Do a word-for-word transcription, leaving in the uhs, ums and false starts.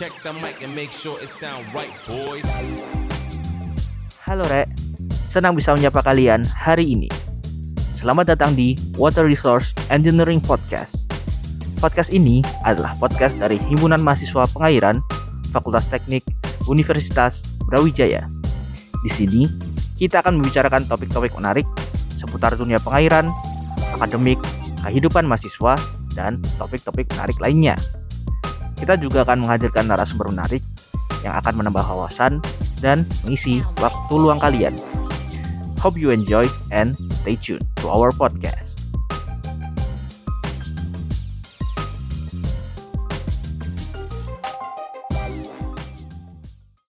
Check the mic and make sure it sound right, boys. Halo Rek, senang bisa menyapa kalian hari ini. Selamat datang di Water Resource Engineering Podcast. Podcast ini adalah podcast dari Himpunan Mahasiswa Pengairan, Fakultas Teknik, Universitas Brawijaya. Di sini, kita akan membicarakan topik-topik menarik seputar dunia pengairan, akademik, kehidupan mahasiswa, dan topik-topik menarik lainnya. Kita juga akan menghadirkan narasumber menarik yang akan menambah wawasan dan mengisi waktu luang kalian. Hope you enjoy and stay tuned to our podcast.